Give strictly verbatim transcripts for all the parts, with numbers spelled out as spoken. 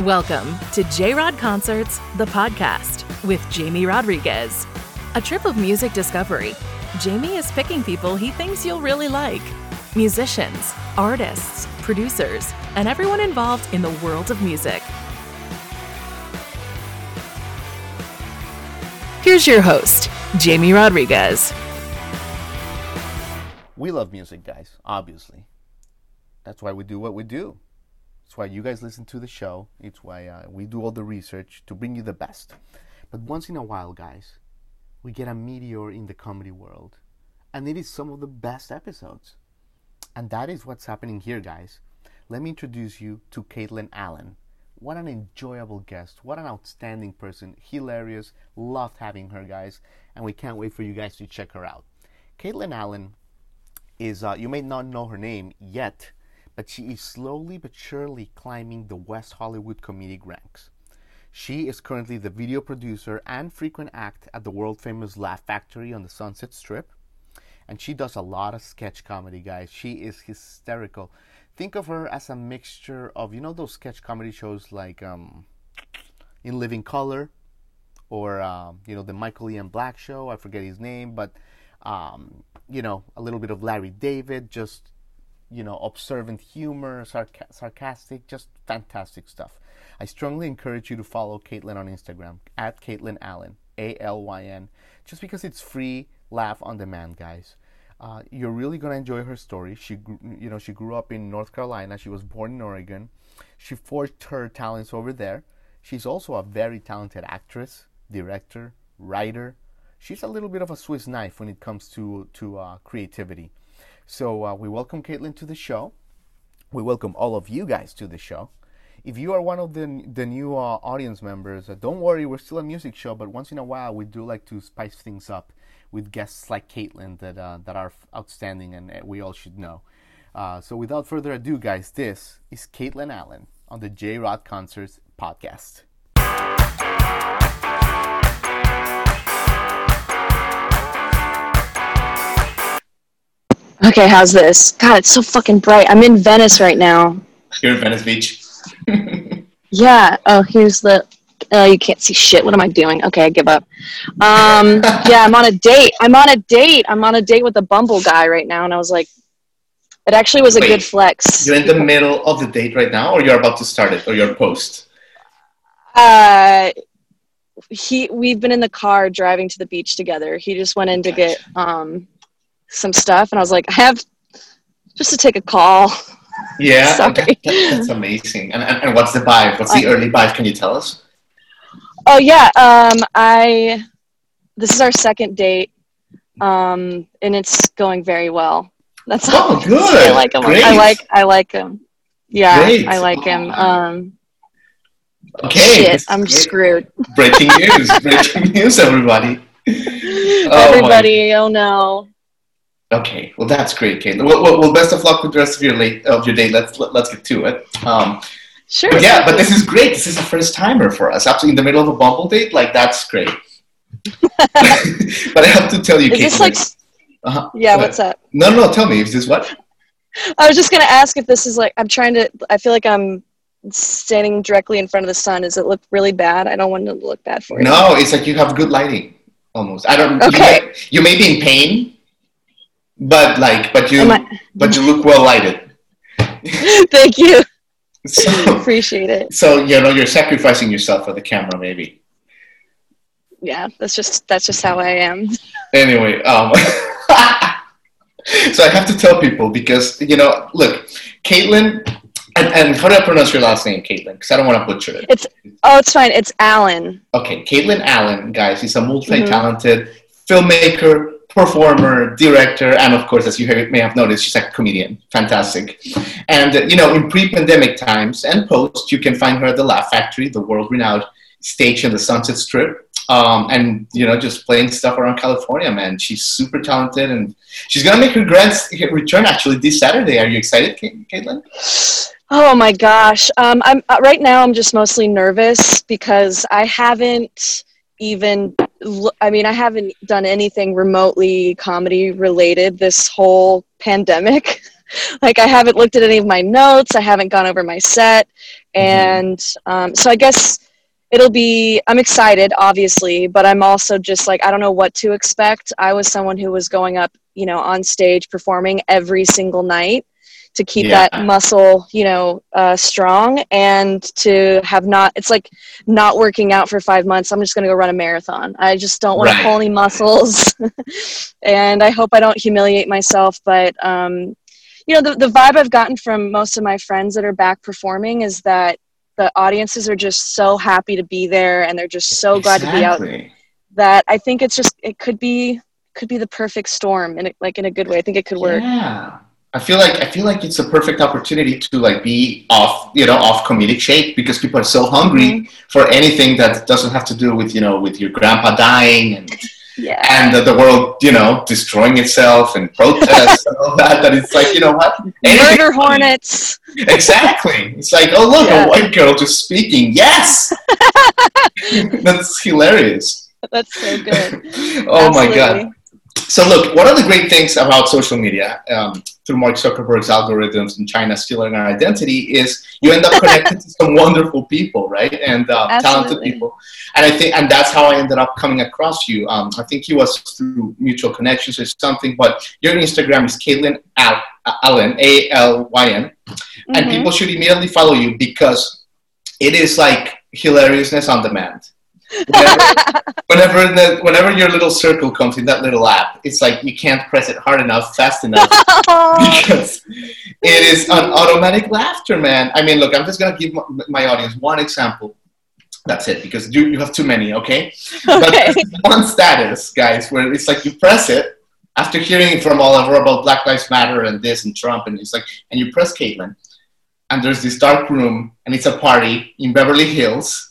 Welcome to J-Rod Concerts, the podcast with Jamie Rodriguez. A trip of music discovery. Jamie is picking people he thinks you'll really like. Musicians, artists, producers, and everyone involved in the world of music. Here's your host, Jamie Rodriguez. We love music, guys, obviously. That's why we do what we do. It's why you guys listen to the show. It's why uh, we do all the research to bring you the best. But once in a while, guys, we get a meteor in the comedy world. And it is some of the best episodes. And that is what's happening here, guys. Let me introduce you to Caitlin Alyn. What an enjoyable guest. What an outstanding person. Hilarious. Loved having her, guys. And we can't wait for you guys to check her out. Caitlin Alyn is, uh, you may not know her name yet, but she is slowly but surely climbing the West Hollywood comedic ranks. She is currently the video producer and frequent act at the world-famous Laugh Factory on the Sunset Strip. And she does a lot of sketch comedy, guys. She is hysterical. Think of her as a mixture of, you know, those sketch comedy shows like um, In Living Color or, um, you know, the Michael Ian Black show. I forget his name, but, um, you know, a little bit of Larry David, just, you know, observant humor, sarca- sarcastic, just fantastic stuff. I strongly encourage you to follow Caitlin on Instagram, at Caitlin Alyn, A L Y N, just because it's free, laugh on demand, guys. Uh, you're really going to enjoy her story. She, you know, she grew up in North Carolina. She was born in Oregon. She forged her talents over there. She's also a very talented actress, director, writer. She's a little bit of a Swiss knife when it comes to, to uh, creativity. So uh, we welcome Caitlin to the show. We welcome all of you guys to the show. If you are one of the the new uh, audience members, uh, don't worry, we're still a music show, but once in a while we do like to spice things up with guests like Caitlin that uh, that are outstanding and we all should know. Uh, so without further ado, guys, this is Caitlin Alyn on the J-Rod Concerts podcast. Okay, how's this? God, it's so fucking bright. I'm in Venice right now. You're in Venice Beach. Yeah. Oh, here's the... Oh, you can't see shit. What am I doing? Okay, I give up. Um, yeah, I'm on a date. I'm on a date. I'm on a date with a Bumble guy right now, and I was like... It actually was Wait, a good flex. You're in the middle of the date right now, or you're about to start it, or you're post? Uh, he. We've been in the car driving to the beach together. He just went in to gotcha. get... um. some stuff, and I was like, I have just to take a call. Yeah, sorry. That's amazing. And, and and what's the vibe? What's the I, early vibe? Can you tell us? Oh yeah, um, I. This is our second date, um, and it's going very well. That's all. Oh, good. I like him. Great. I like. I like him. Yeah, Great. I like him. Um, okay. Shit, I'm great. Screwed. Breaking news! Breaking news! Everybody. Everybody! Oh, oh no. Okay, well that's great, Caitlin. Well, well, well, best of luck with the rest of your late of your day. Let's let, let's get to it. Um, sure. But yeah, but this is great. This is a first timer for us. Absolutely, in the middle of a Bumble date, like that's great. But I have to tell you, is Caitlin. This like, uh-huh. Yeah, what? What's up? No, no, tell me. Is this what? I was just gonna ask if this is like. I'm trying to. I feel like I'm standing directly in front of the sun. Does it look really bad? I don't want to look bad for you. No, it's like you have good lighting. Almost. I don't. Okay. You may, you may be in pain. But like, but you, I- but you look well lighted. Thank you. So, appreciate it. So you know you're sacrificing yourself for the camera, maybe. Yeah, that's just that's just how I am. Anyway, um, so I have to tell people because you know, look, Caitlin, and, and how do I pronounce your last name, Caitlin? Because I don't want to butcher it. It's oh, it's fine. It's Alyn. Okay, Caitlin Alyn, guys. She's a multi-talented mm-hmm. filmmaker, performer, director, and of course, as you may have noticed, she's a comedian. Fantastic. And, uh, you know, in pre-pandemic times and post, you can find her at the Laugh Factory, the world-renowned stage in the Sunset Strip. Um, and, you know, just playing stuff around California, man. She's super talented, and she's going to make her grand return, actually, this Saturday. Are you excited, Caitlin? Oh, my gosh. Um, I'm uh, right now, I'm just mostly nervous because I haven't even... I mean, I haven't done anything remotely comedy related this whole pandemic. Like, I haven't looked at any of my notes. I haven't gone over my set. And um, so I guess it'll be, I'm excited, obviously, but I'm also just like, I don't know what to expect. I was someone who was going up, you know, on stage performing every single night to keep yeah. that muscle, you know, uh, strong, and to have not, it's like not working out for five months. I'm just going to go run a marathon. I just don't want right. to pull any muscles and I hope I don't humiliate myself. But, um, you know, the, the vibe I've gotten from most of my friends that are back performing is that the audiences are just so happy to be there, and they're just so exactly. glad to be out, that I think it's just, it could be, could be the perfect storm, and like in a good way. I think it could work. Yeah. I feel like I feel like it's a perfect opportunity to like be off, you know, off comedic shape, because people are so hungry mm-hmm. for anything that doesn't have to do with, you know, with your grandpa dying and yeah. and uh, the world, you know, destroying itself and protests and all that. That it's like, you know what, anything murder hornets. Exactly. It's like, oh look, yeah. a white girl just speaking. Yes, that's hilarious. That's so good. Oh Absolutely. My god. So look, one of the great things about social media, um, through Mark Zuckerberg's algorithms and China stealing our identity, is you end up connected to some wonderful people, right? And uh, talented people. And I think, and that's how I ended up coming across you. Um, I think it was through mutual connections or something, but your Instagram is Caitlin Al- Alyn, A L Y N. Mm-hmm. And people should immediately follow you, because it is like hilariousness on demand. Whenever, whenever, the, whenever your little circle comes in that little app, it's like you can't press it hard enough, fast enough, because it is an automatic laughter, man. I mean, look, I'm just going to give my, my audience one example. That's it, because you, you have too many, okay? okay. But there's one status, guys, where it's like you press it, after hearing from all over about Black Lives Matter and this and Trump, and it's like, and you press Caitlin, and there's this dark room, and it's a party in Beverly Hills.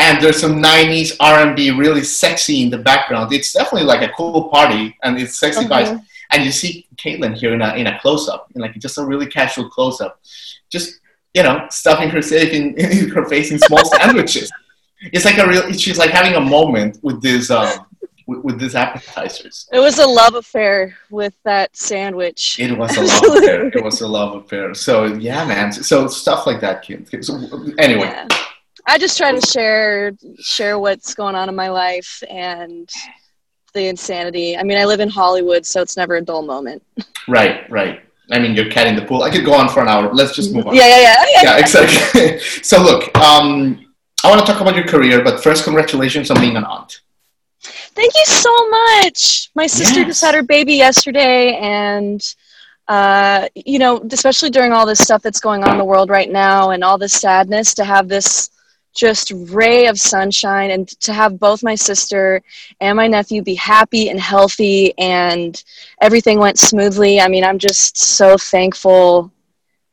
And there's some nineties R and B really sexy in the background. It's definitely like a cool party, and it's sexy mm-hmm. guys. And you see Caitlin here in a in a close-up, in like just a really casual close-up, just, you know, stuffing her safe in, in her face in small sandwiches. It's like a real. She's like having a moment with this um with, with these appetizers. It was a love affair with that sandwich. It was a love affair. It was a love affair. So yeah, man. So stuff like that, Kim. So, anyway. Yeah. I just try to share share what's going on in my life and the insanity. I mean, I live in Hollywood, so it's never a dull moment. Right, right. I mean, your cat in the pool. I could go on for an hour. Let's just move on. Yeah, yeah, yeah. Yeah, yeah exactly. So look, um, I want to talk about your career, but first, congratulations on being an aunt. Thank you so much. My sister yes. just had her baby yesterday, and... Uh, you know, especially during all this stuff that's going on in the world right now and all this sadness, to have this just ray of sunshine and to have both my sister and my nephew be happy and healthy and everything went smoothly. I mean, I'm just so thankful,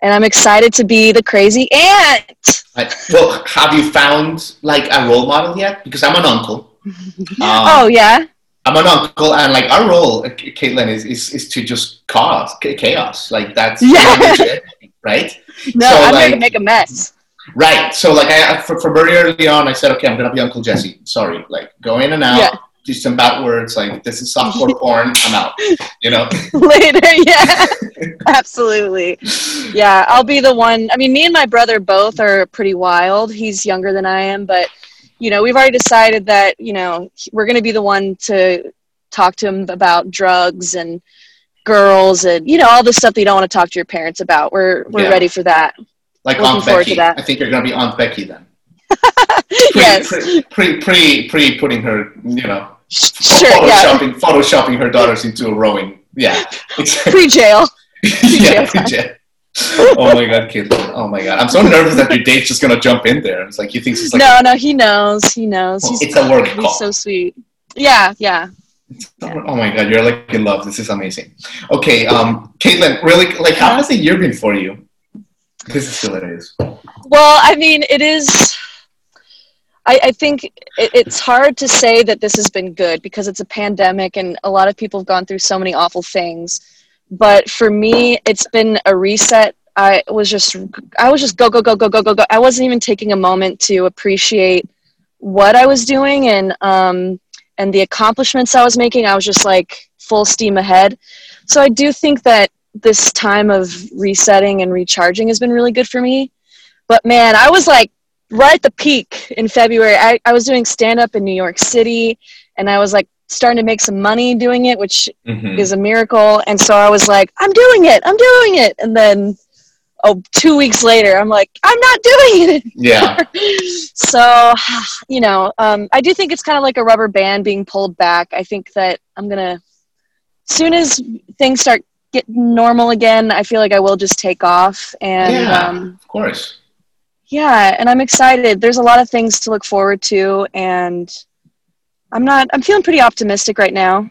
and I'm excited to be the crazy aunt. Right. Well, have you found like a role model yet? Because I'm an uncle. Um, oh, yeah. I'm an uncle, and like our role, Caitlin, is, is, is to just cause chaos. Like that's yeah. right. No, so, I'm like, here to make a mess. Right. So like I, from very early on, I said, okay, I'm gonna be Uncle Jesse. Sorry, like go in and out, yeah. do some bad words. Like this is softcore porn. I'm out. You know. Later, yeah, absolutely. Yeah, I'll be the one. I mean, me and my brother both are pretty wild. He's younger than I am, but. You know, we've already decided that, you know, we're going to be the one to talk to him about drugs and girls and, you know, all the stuff that you don't want to talk to your parents about. We're we're yeah. ready for that. Like Looking Aunt Becky. To that. I think you're going to be Aunt Becky then. pre, yes. Pre, pre, pre, pre putting her, you know, sure, photoshopping, yeah. photoshopping her daughters into a rowing. Yeah. Pre-jail. yeah, pre-jail. Oh my god, Caitlin! Oh my god, I'm so nervous that your date's just gonna jump in there. It's like he thinks it's like no, no, he knows, he knows. Well, he's, it's a work call. He's so sweet. Yeah, yeah. yeah. Oh my god, you're like in love. This is amazing. Okay, um, Caitlin, really, like, how has the year been for you? This is hilarious. Well, I mean, it is. I, I think it, it's hard to say that this has been good because it's a pandemic and a lot of people have gone through so many awful things. But for me, it's been a reset. I was just, I was just go, go, go, go, go, go, go. I wasn't even taking a moment to appreciate what I was doing and um, and the accomplishments I was making. I was just like full steam ahead. So I do think that this time of resetting and recharging has been really good for me. But man, I was like right at the peak in February. I, I was doing stand-up in New York City, and I was like starting to make some money doing it, which mm-hmm. is a miracle. And so I was like, I'm doing it, I'm doing it. And then oh, two weeks later, I'm like, I'm not doing it anymore. Yeah. So, you know, um, I do think it's kind of like a rubber band being pulled back. I think that I'm going to, as soon as things start getting normal again, I feel like I will just take off. And yeah, um, of course. Yeah. And I'm excited. There's a lot of things to look forward to. And I'm not, I'm feeling pretty optimistic right now.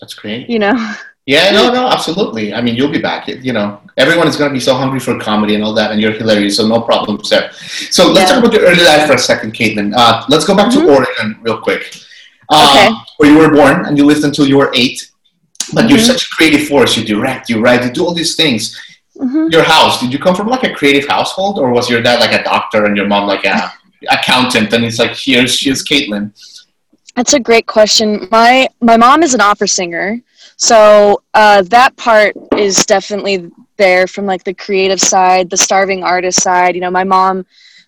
That's great. You know? Yeah, no, no, absolutely. I mean, you'll be back. You know, everyone is going to be so hungry for comedy and all that, and you're hilarious, so no problems there. So let's yeah. talk about your early life for a second, Caitlin. Uh, let's go back mm-hmm. to Oregon real quick, um, okay. where you were born and you lived until you were eight. But mm-hmm. you're such a creative force. You direct, you write, you do all these things. Mm-hmm. Your house, did you come from like a creative household, or was your dad like a doctor and your mom like a accountant? And it's like, here she is, Caitlin. That's a great question. My my mom is an opera singer, so uh, that part is definitely there from like the creative side, the starving artist side. You know, my mom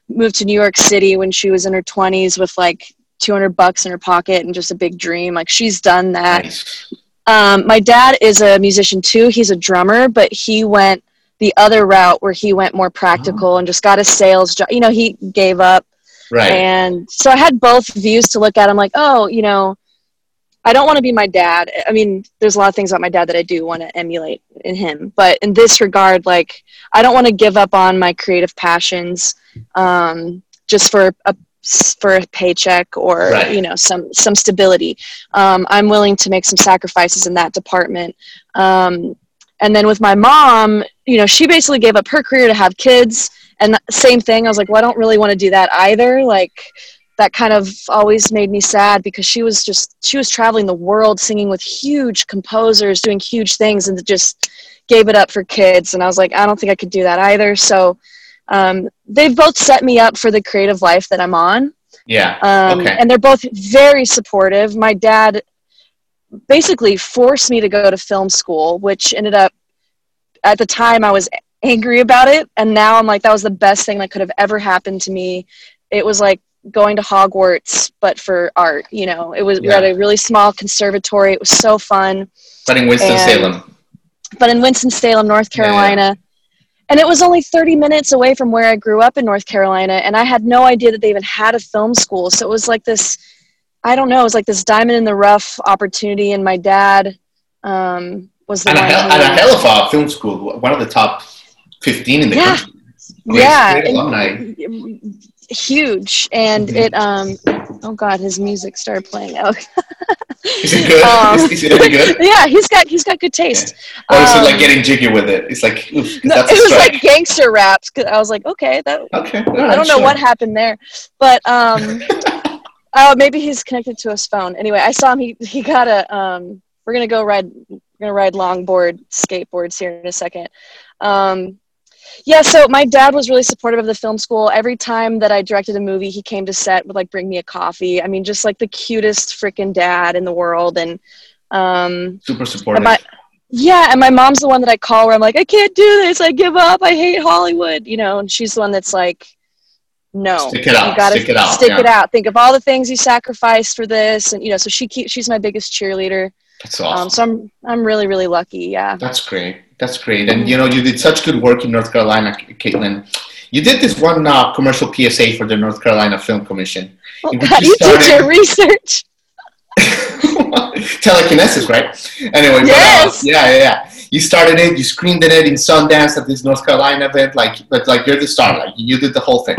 moved to New York City when she was in her twenties with like two hundred bucks in her pocket and just a big dream. Like she's done that. Nice. Um, my dad is a musician too. He's a drummer, but he went the other route where he went more practical oh. and just got a sales job. You know, he gave up. Right. And so I had both views to look at. I'm like, oh, you know, I don't want to be my dad. I mean, there's a lot of things about my dad that I do want to emulate in him. But in this regard, like, I don't want to give up on my creative passions um, just for a, for a paycheck or, right. you know, some, some stability. Um, I'm willing to make some sacrifices in that department. Um, and then with my mom, you know, she basically gave up her career to have kids. And same thing, I was like, well, I don't really want to do that either. Like, that kind of always made me sad because she was just, she was traveling the world, singing with huge composers, doing huge things, and just gave it up for kids. And I was like, I don't think I could do that either. So um, they've both set me up for the creative life that I'm on. Yeah. Um, okay. And they're both very supportive. My dad basically forced me to go to film school, which ended up, at the time I was angry about it, and now I'm like, that was the best thing that could have ever happened to me. It was like going to Hogwarts but for art, you know. It was yeah. we had a really small conservatory. It was so fun, but in Winston-Salem but in Winston-Salem, North Carolina. yeah. And it was only thirty minutes away from where I grew up in North Carolina, and I had no idea that they even had a film school. So it was like this, I don't know, it was like this diamond in the rough opportunity. And my dad um was the and one a hell, and a hell of a film school, one of the top fifteen in the yeah. country. Great, yeah. Great alumni. Huge. And mm-hmm. it, um, oh God, his music started playing. Oh. Is it good? Um, is, is it really good? Yeah, he's got, he's got good taste. Yeah. Or is um, it like getting jiggy with it? It's like, oof, no, that's it was like gangster raps. Cause I was like, okay, that, okay. All right, I don't know sure. what happened there, but, um, oh, maybe he's connected to his phone. Anyway, I saw him. He, he got a, um, we're going to go ride, we're going to ride longboard skateboards here in a second. Um, yeah, so my dad was really supportive of the film school. Every time that I directed a movie, he came to set, would like bring me a coffee. I mean, just like the cutest freaking dad in the world. And um, super supportive. And my, yeah, and my mom's the one that I call where I'm like, I can't do this. I give up. I hate Hollywood. You know, and she's the one that's like, no, stick it out. You gotta stick it out. Stick yeah. it out. Think of all the things you sacrificed for this, and you know. So she keeps. She's my biggest cheerleader. That's awesome. Um, so I'm I'm really really lucky. Yeah. That's great. That's great. And, you know, you did such good work in North Carolina, Caitlin. You did this one uh, commercial P S A for the North Carolina Film Commission. Well, God, you started... did your research. Telekinesis, right? Anyway. Yes. But, uh, yeah, yeah, yeah. You started it. You screened it in Sundance at this North Carolina event. Like, but, like you're the star. Like, you did the whole thing.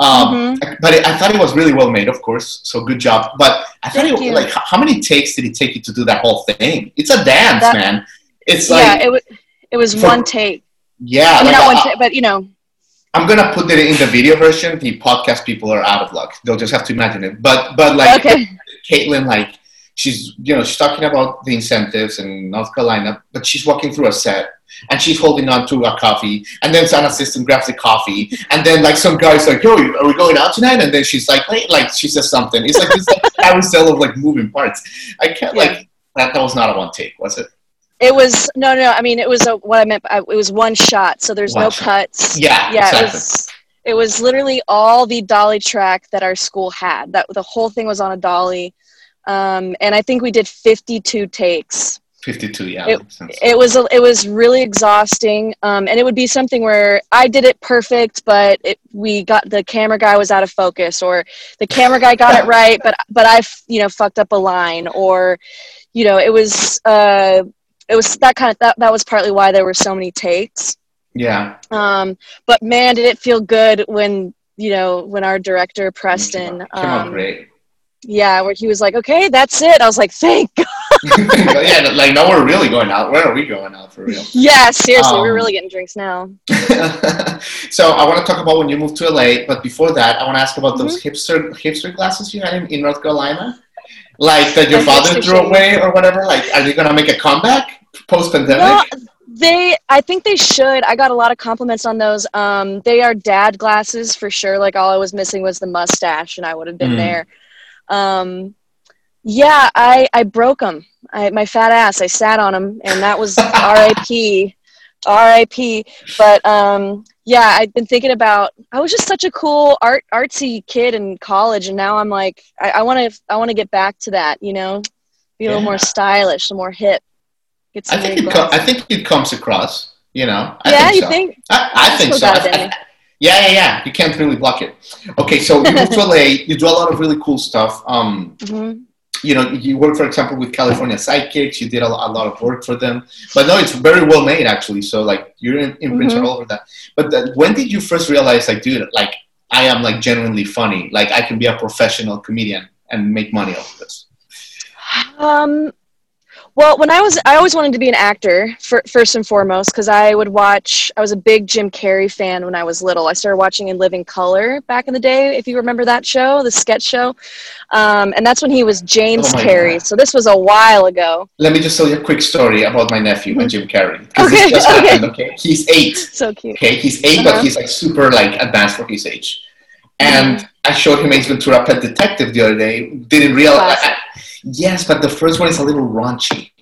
Um, mm-hmm. But it, I thought it was really well made, of course. So good job. But I thought, it, like, how many takes did it take you to do that whole thing? It's a dance, that... man. It's like... Yeah, it was... It was for, one take. Yeah. I mean, like, not one uh, take, but you know. I'm going to put it in the video version. The podcast people are out of luck. They'll just have to imagine it. But, but like, okay. Caitlin, like, she's, you know, she's talking about the incentives in North Carolina, but she's walking through a set, and she's holding on to a coffee, and then an assistant grabs a coffee, and then, like, some guy's like, yo, are we going out tonight? And then she's like, hey, like, she says something. It's like this like, carousel of, like, moving parts. I can't, yeah. like, that, that was not a one take, was it? It was no, no. I mean, it was a, what I meant. It was one shot, so there's one no shot. cuts. Yeah, yeah. Exactly. It was it was literally all the dolly track that our school had. That the whole thing was on a dolly, um, and I think we did fifty-two takes. fifty-two, yeah. It, it was a, it was really exhausting, um, and it would be something where I did it perfect, but it, we got the camera guy was out of focus, or the camera guy got it right, but but I you know fucked up a line, or you know it was uh, it was that kind of that that was partly why there were so many takes. Yeah. Um, but man, did it feel good when you know when our director Preston. Came out um, great. Yeah, where he was like, "Okay, that's it." I was like, "Thank God." Yeah, like now we're really going out. Where are we going out for real? Yeah, seriously, um, we're really getting drinks now. So I want to talk about when you moved to L A, but before that, I want to ask about mm-hmm. those hipster hipster glasses you had in, in North Carolina, like that your father threw away or whatever. Like, are you gonna make a comeback post pandemic? No, they, I think they should. I got a lot of compliments on those. Um, they are dad glasses for sure. Like all I was missing was the mustache, and I would have been mm. there. Um, yeah, I, I broke them. I, my fat ass, I sat on them and that was R I P, R I P. But, um, yeah, I've been thinking about, I was just such a cool art, artsy kid in college. And now I'm like, I want to, I want to get back to that, you know, be a yeah. little more stylish, a more hip. Get some I think, it com- I think it comes across, you know, I yeah, think you so. think, I, I think so. I, Yeah, yeah, yeah. You can't really block it. Okay, so you move to L A. You do a lot of really cool stuff. Um, mm-hmm. You know, you work, for example, with California Sidekicks. You did a, a lot of work for them. But no, it's very well made, actually. So, like, you're in, in mm-hmm. all over that. But the, when did you first realize, like, dude, like, I am, like, genuinely funny. Like, I can be a professional comedian and make money off of this? Um. Well, when I was, I always wanted to be an actor for, first and foremost, because I would watch, I was a big Jim Carrey fan when I was little. I started watching In Living Color back in the day, if you remember that show, the sketch show. Um, and that's when he was James oh Carrey. God. So this was a while ago. Let me just tell you a quick story about my nephew and Jim Carrey. Okay, this okay. Happened, okay. He's eight. So cute. Okay, he's eight, uh-huh. but he's like super like advanced for his age. And I showed him Ace Ventura Pet Detective the other day. Didn't realize. I, yes, but the first one is a little raunchy,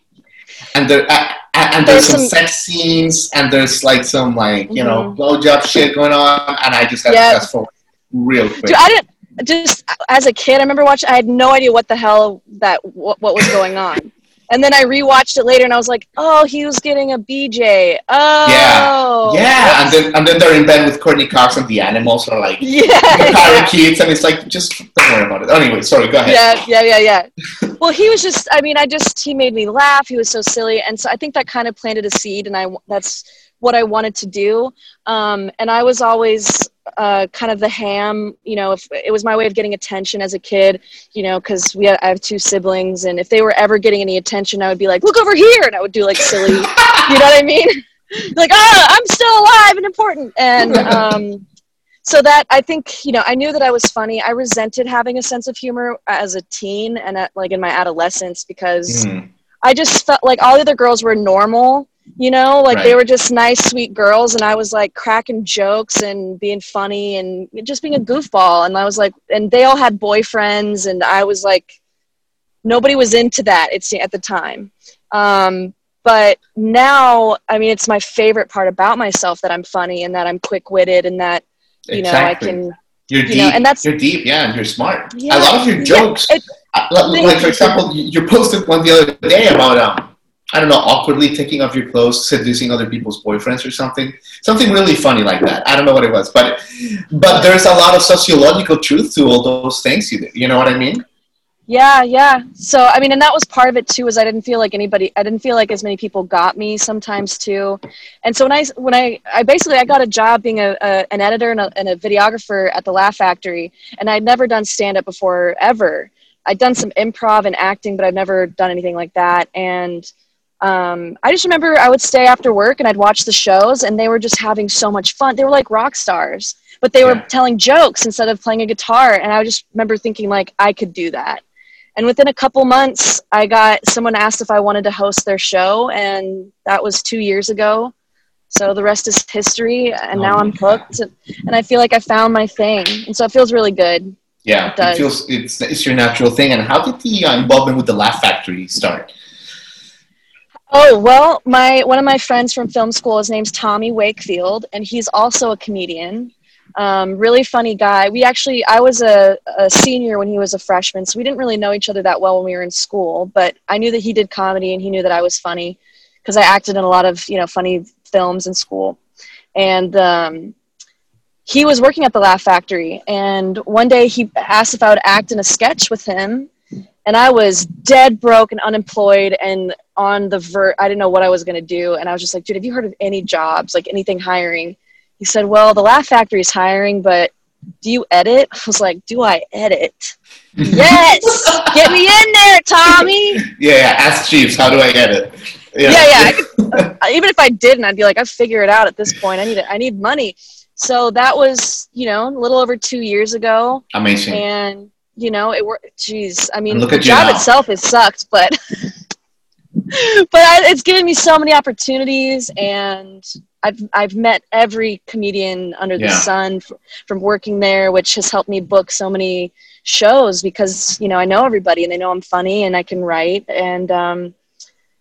and there I, I, and there's, there's some, some sex scenes, and there's like some like you mm-hmm. know blowjob shit going on, and I just got yep. fast forward real quick. Dude, I didn't just as a kid. I remember watching. I had no idea what the hell that what, what was going on, and then I rewatched it later, and I was like, oh, he was getting a B J. Oh, yeah, yeah, and then and then they're in bed with Courtney Cox, and the animals are like yeah, the pirate kids, and it's like just. Worry about it. Anyway, sorry, go ahead. Yeah, yeah, yeah, yeah. Well, he was just, I mean, I just, he made me laugh. He was so silly. And so I think that kind of planted a seed and I, that's what I wanted to do. Um, and I was always uh, kind of the ham, you know, if it was my way of getting attention as a kid, you know, cause we had, I have two siblings and if they were ever getting any attention, I would be like, look over here. And I would do like silly, you know what I mean? Like, oh, I'm still alive and important. And, um, So that, I think, you know, I knew that I was funny. I resented having a sense of humor as a teen and at, like in my adolescence because mm. I just felt like all the other girls were normal, you know, like right. they were just nice, sweet girls. And I was like cracking jokes and being funny and just being a goofball. And I was like, and they all had boyfriends and I was like, nobody was into that it's at the time. Um, but now, I mean, it's my favorite part about myself that I'm funny and that I'm quick-witted and that, you exactly. know, I can, you're you deep, know, and that's, you're deep, yeah, and you're smart. Yeah, I love your jokes. Yeah, it, like, like, for example, you posted one the other day about, um, I don't know, awkwardly taking off your clothes, seducing other people's boyfriends or something. Something really funny like that. I don't know what it was, but but there's a lot of sociological truth to all those things you do. You know what I mean? Yeah, yeah. So, I mean, and that was part of it, too, was I didn't feel like anybody, I didn't feel like as many people got me sometimes, too. And so when I, when I, I basically, I got a job being a, a an editor and a, and a videographer at the Laugh Factory, and I'd never done stand-up before, ever. I'd done some improv and acting, but I've never done anything like that. And um, I just remember I would stay after work, and I'd watch the shows, and they were just having so much fun. They were like rock stars, but they yeah. were telling jokes instead of playing a guitar. And I just remember thinking, like, I could do that. And within a couple months, I got someone asked if I wanted to host their show, and that was two years ago. So the rest is history, and oh now I'm hooked, and, and I feel like I found my thing, and so it feels really good. Yeah, it does. It feels, it's it's your natural thing. And how did the uh, involvement with the Laugh Factory start? Oh, well, my one of my friends from film school, his name's Tommy Wakefield, and he's also a comedian. Um, really funny guy. We actually, I was a, a senior when he was a freshman, so we didn't really know each other that well when we were in school, but I knew that he did comedy and he knew that I was funny because I acted in a lot of, you know, funny films in school. And um, he was working at the Laugh Factory, and one day he asked if I would act in a sketch with him. And I was dead broke and unemployed and on the verge. I didn't know what I was going to do. And I was just like, dude, have you heard of any jobs, like anything hiring? He said, well, the Laugh Factory is hiring, but do you edit? I was like, do I edit? Yes. Get me in there, Tommy. Yeah, yeah. Ask Chiefs. How do I edit? Yeah, yeah. yeah. I could, uh, even if I didn't, I'd be like, I figure it out at this point. I need to, I need money. So that was, you know, a little over two years ago. Amazing. And you know, it worked. Jeez, I mean, the job itself has sucked, but but I, it's given me so many opportunities, and I've I've met every comedian under the yeah. sun f- from working there, which has helped me book so many shows because you know I know everybody and they know I'm funny and I can write, and um,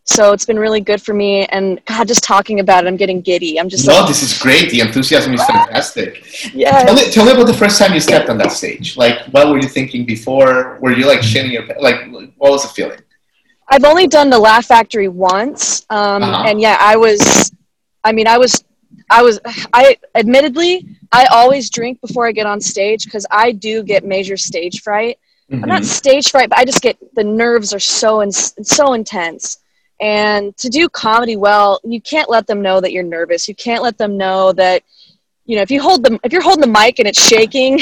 so it's been really good for me. And God, just talking about it, I'm getting giddy. I'm just no, like, this is great. The enthusiasm is fantastic. Yeah. Tell me, tell me about the first time you stepped on that stage. Like, what were you thinking before? Were you like shitting your like? What was the feeling? I've only done the Laugh Factory once, um, uh-huh. and yeah, I was. I mean, I was, I was, I admittedly, I always drink before I get on stage because I do get major stage fright. Mm-hmm. I'm not stage fright, but I just get, the nerves are so, in, so intense. And to do comedy well, you can't let them know that you're nervous. You can't let them know that, you know, if you hold them, if you're holding the mic and it's shaking,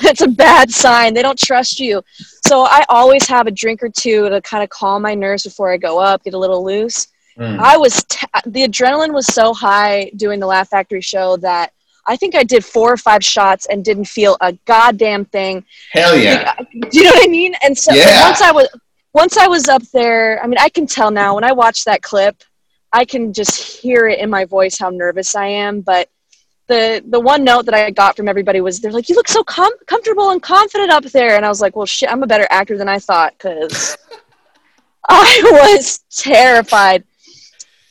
that's a bad sign. They don't trust you. So I always have a drink or two to kind of calm my nerves before I go up, get a little loose. Mm. I was t- the adrenaline was so high doing the Laugh Factory show that I think I did four or five shots and didn't feel a goddamn thing. Hell yeah! Do you know what I mean? And so yeah. once I was once I was up there, I mean, I can tell now when I watch that clip, I can just hear it in my voice how nervous I am. But the the one note that I got from everybody was they're like, "You look so com- comfortable and confident up there," and I was like, "Well, shit, I'm a better actor than I thought because I was terrified."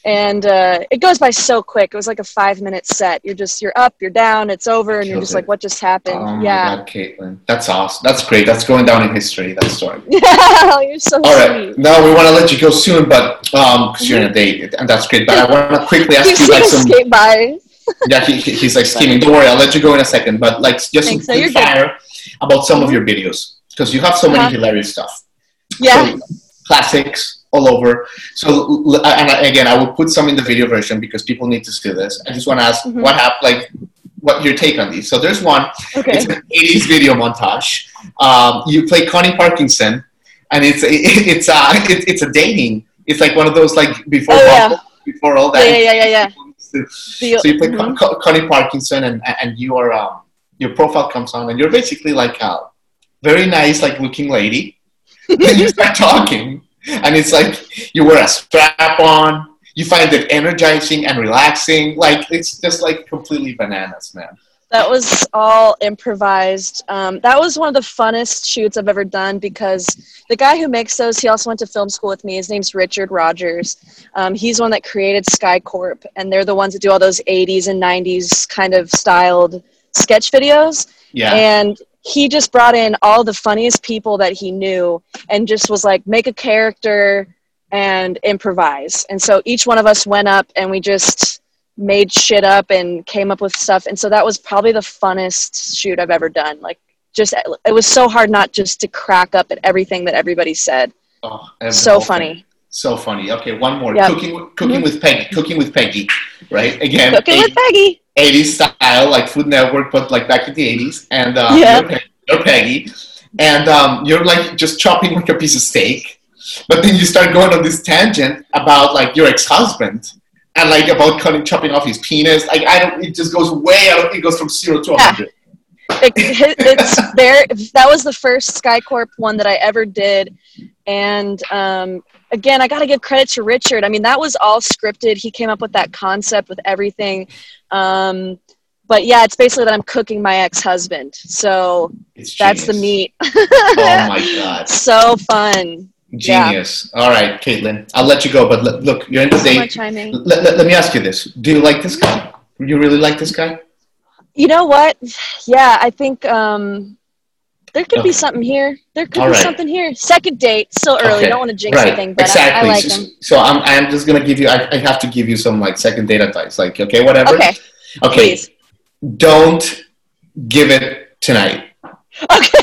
And uh, it goes by so quick. It was like a five-minute set. You're just, you're up, you're down, it's over, and you're just it. like, what just happened? Oh yeah. my God, Caitlin. That's awesome. That's great. That's going down in history, that story. Yeah, you're so All sweet. All right. Now, we want to let you go soon, but because um, you're in a date, and that's great. But I want to quickly ask you, like, some... skate by. yeah, he, he, he's, like, scheming. Don't worry, I'll let you go in a second. But, like, just Thanks, some so quick fire good. about some of your videos, because you have so many yeah. hilarious stuff. Yeah. So, classics. All over. So, and again, I will put some in the video version because people need to see this. I just want to ask mm-hmm. what happened, like, what your take on these. So there's one. Okay. It's an eighties video montage. Um, you play Connie Parkinson, and it's a, it's a, it's, it's a dating. It's like one of those like before oh, Bumble, yeah. before all that. Yeah, yeah, yeah. yeah. So you play mm-hmm. Con- Connie Parkinson, and and you are um, your profile comes on, and you're basically like a very nice like looking lady, and you start talking. And it's like you wear a strap on. You find it energizing and relaxing. Like it's just like completely bananas, man. That was all improvised. Um, that was one of the funnest shoots I've ever done because the guy who makes those, he also went to film school with me. His name's Richard Rogers. Um, he's the one that created Sky Corp, and they're the ones that do all those eighties and nineties kind of styled sketch videos. Yeah. And he just brought in all the funniest people that he knew and just was like, make a character and improvise. And so each one of us went up and we just made shit up and came up with stuff. And so that was probably the funnest shoot I've ever done. Like just, it was so hard not just to crack up at everything that everybody said. Oh, so funny. Thing. So funny. Okay. One more. Yep. Cooking, cooking mm-hmm. with Peggy, cooking with Peggy, right? Again. Cooking eighties, with Peggy. eighties style, like Food Network, but like back in the eighties. And um, yeah. you're, Peggy, you're Peggy. And um, you're like just chopping like a piece of steak. But then you start going on this tangent about like your ex-husband and like about cutting, chopping off his penis. Like I don't, it just goes way out. It goes from zero to a hundred. Yeah. It, it, it's there. That was the first SkyCorp one that I ever did. And um, again, I got to give credit to Richard. I mean, that was all scripted. He came up with that concept with everything. Um, but yeah, it's basically that I'm cooking my ex-husband. So it's that's genius. The meat. Oh my God. So fun. Genius. Yeah. All right, Caitlin, I'll let you go. But l- look, you're in the date. So l- l- let me ask you this. Do you like this guy? You really like this guy? You know what? Yeah, I think um, there could okay. be something here. There could All be right. something here. Second date, still early. Okay. Don't want to jinx right. anything, but exactly. I, I like so, him. So I'm, I'm just going to give you, I, I have to give you some like second date advice. Like, okay, whatever. Okay. Okay. Please. Don't give it tonight. Okay.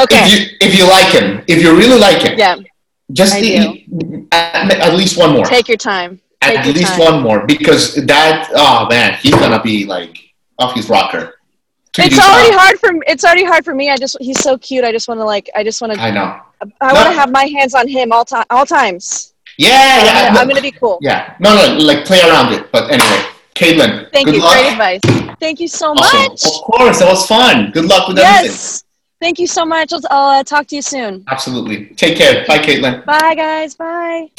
Okay. If you, if you like him, if you really like him, yeah, just the, at, at least one more. Take your time. Take at your least time. one more, because that oh man, he's gonna be like off his rocker. Two it's already off. hard for it's already hard for me. I just he's so cute. I just want to like I just want to. I know. I no. want to have my hands on him all time, all times. Yeah, yeah. I'm, no, I'm gonna be cool. Yeah, no, no, like play around it. But anyway, Caitlin, thank good you. Luck. Great advice. Thank you so awesome. much. Of course, that was fun. Good luck with yes. everything. Thank you so much. I'll uh, talk to you soon. Absolutely. Take care. Bye, Caitlin. Bye, guys. Bye.